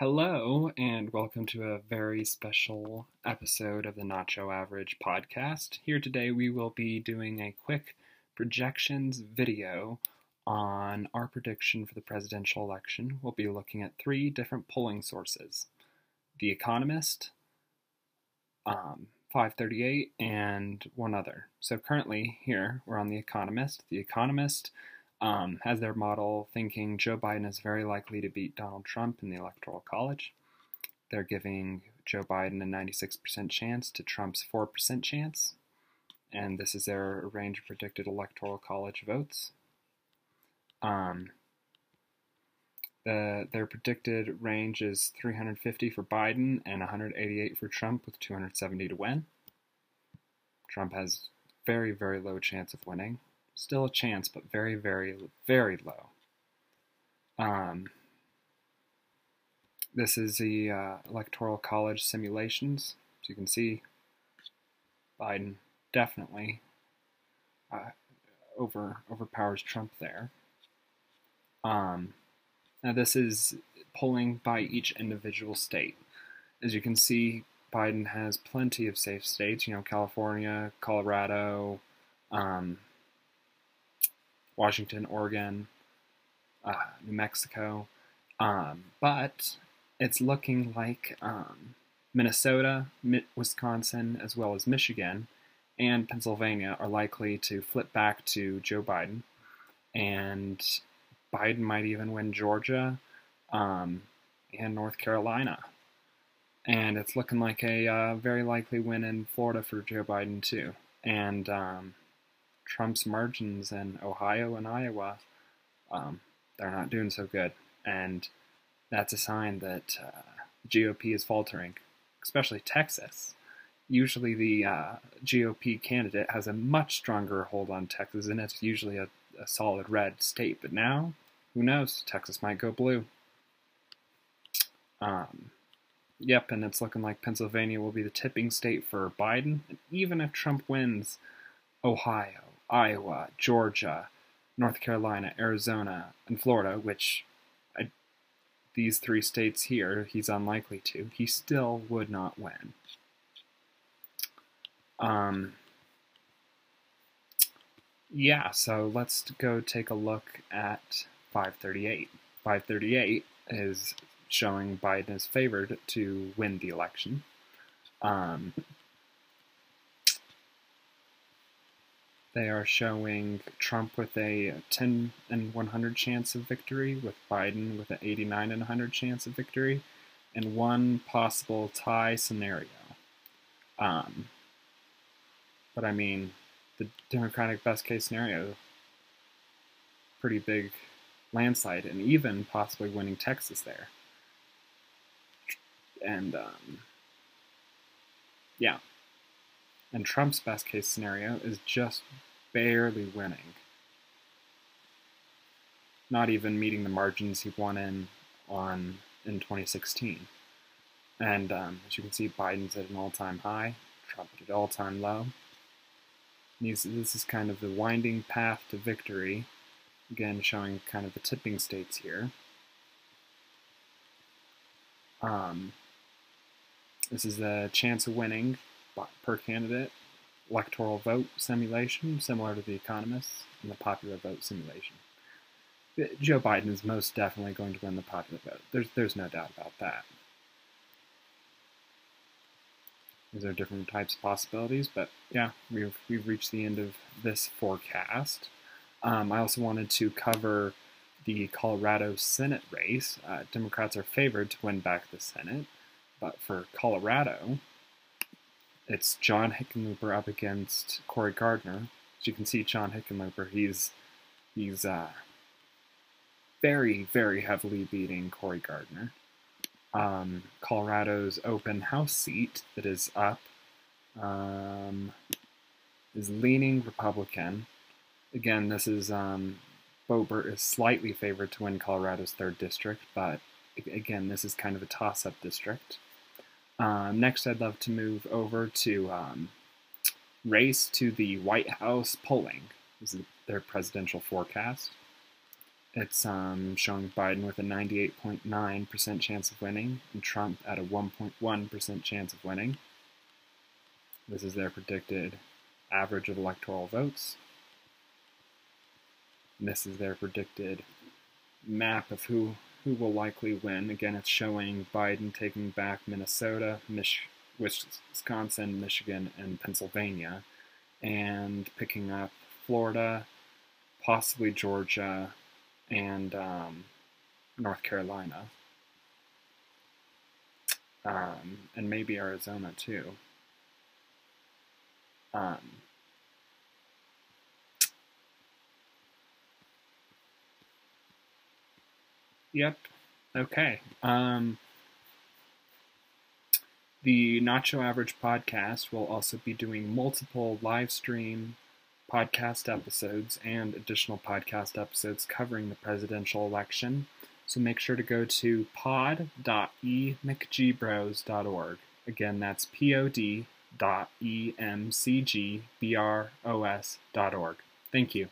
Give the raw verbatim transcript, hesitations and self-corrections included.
Hello, and welcome to a very special episode of the Nacho Average Podcast. Here today we will be doing a quick projections video on our prediction for the presidential election. We'll be looking at three different polling sources: The Economist, um, five thirty-eight, and one other. So currently here we're on The Economist. The Economist Um, has their model thinking Joe Biden is very likely to beat Donald Trump in the Electoral College. They're giving Joe Biden a ninety-six percent chance to Trump's four percent chance. And this is their range of predicted Electoral College votes. Um, the, their predicted range is three hundred fifty for Biden and one hundred eighty-eight for Trump, with two hundred seventy to win. Trump has very, very low chance of winning. Still a chance, but very, very, very low. Um, this is the uh, Electoral College simulations. As you can see, Biden definitely uh, over overpowers Trump there. Um, now this is polling by each individual state. As you can see, Biden has plenty of safe states. You know, California, Colorado, Um, Washington, Oregon, uh, New Mexico, um, but it's looking like um, Minnesota, Mi- Wisconsin, as well as Michigan and Pennsylvania are likely to flip back to Joe Biden, and Biden might even win Georgia um, and North Carolina, and it's looking like a uh, very likely win in Florida for Joe Biden too, and um, Trump's margins in Ohio and Iowa, um, they're not doing so good, and that's a sign that uh, G O P is faltering, especially Texas. Usually the uh, G O P candidate has a much stronger hold on Texas, and it's usually a, a solid red state, but now, who knows, Texas might go blue. Um, yep, and it's looking like Pennsylvania will be the tipping state for Biden, and even if Trump wins, Ohio, Iowa, Georgia, North Carolina, Arizona, and Florida, which I, these three states here, he's unlikely to, he still would not win. Um, yeah, so let's go take a look at five thirty-eight. five thirty-eight is showing Biden is favored to win the election. Um, They are showing Trump with a ten and one hundred chance of victory, with Biden with an eighty-nine and one hundred chance of victory, and one possible tie scenario. Um, but I mean, the Democratic best case scenario, pretty big landslide, and even possibly winning Texas there. And um, yeah. And Trump's best case scenario is just barely winning. Not even meeting the margins he won in on in twenty sixteen. And um, as you can see, Biden's at an all-time high, Trump at an all-time low. These, this is kind of the winding path to victory. Again, showing kind of the tipping states here. Um, this is the chance of winning per candidate electoral vote simulation, similar to The Economist and the popular vote simulation. Joe Biden is most definitely going to win the popular vote. There's there's no doubt about that. These are different types of possibilities, but yeah, we've we've reached the end of this forecast. Um, I also wanted to cover the Colorado Senate race. Uh, Democrats are favored to win back the Senate, but for Colorado, it's John Hickenlooper up against Cory Gardner. As you can see, John Hickenlooper, he's he's uh, very, very heavily beating Cory Gardner. Um, Colorado's open House seat that is up um, is leaning Republican. Again, this is um, Bobert is slightly favored to win Colorado's third district, but again, this is kind of a toss-up district. Um, next, I'd love to move over to um, race to the White House polling. This is their presidential forecast. It's um, showing Biden with a ninety-eight point nine percent chance of winning and Trump at a one point one percent chance of winning. This is their predicted average of electoral votes. And this is their predicted map of who, who will likely win. Again, it's showing Biden taking back Minnesota, Mich- Wisconsin, Michigan, and Pennsylvania, and picking up Florida, possibly Georgia, and um, North Carolina, um, and maybe Arizona too. Um, yep, okay. Um, the Nacho Average Podcast will also be doing multiple live stream podcast episodes and additional podcast episodes covering the presidential election. So make sure to go to pod dot e m c g bros dot org. Again, that's pod dot e m c g bros dot org. Thank you.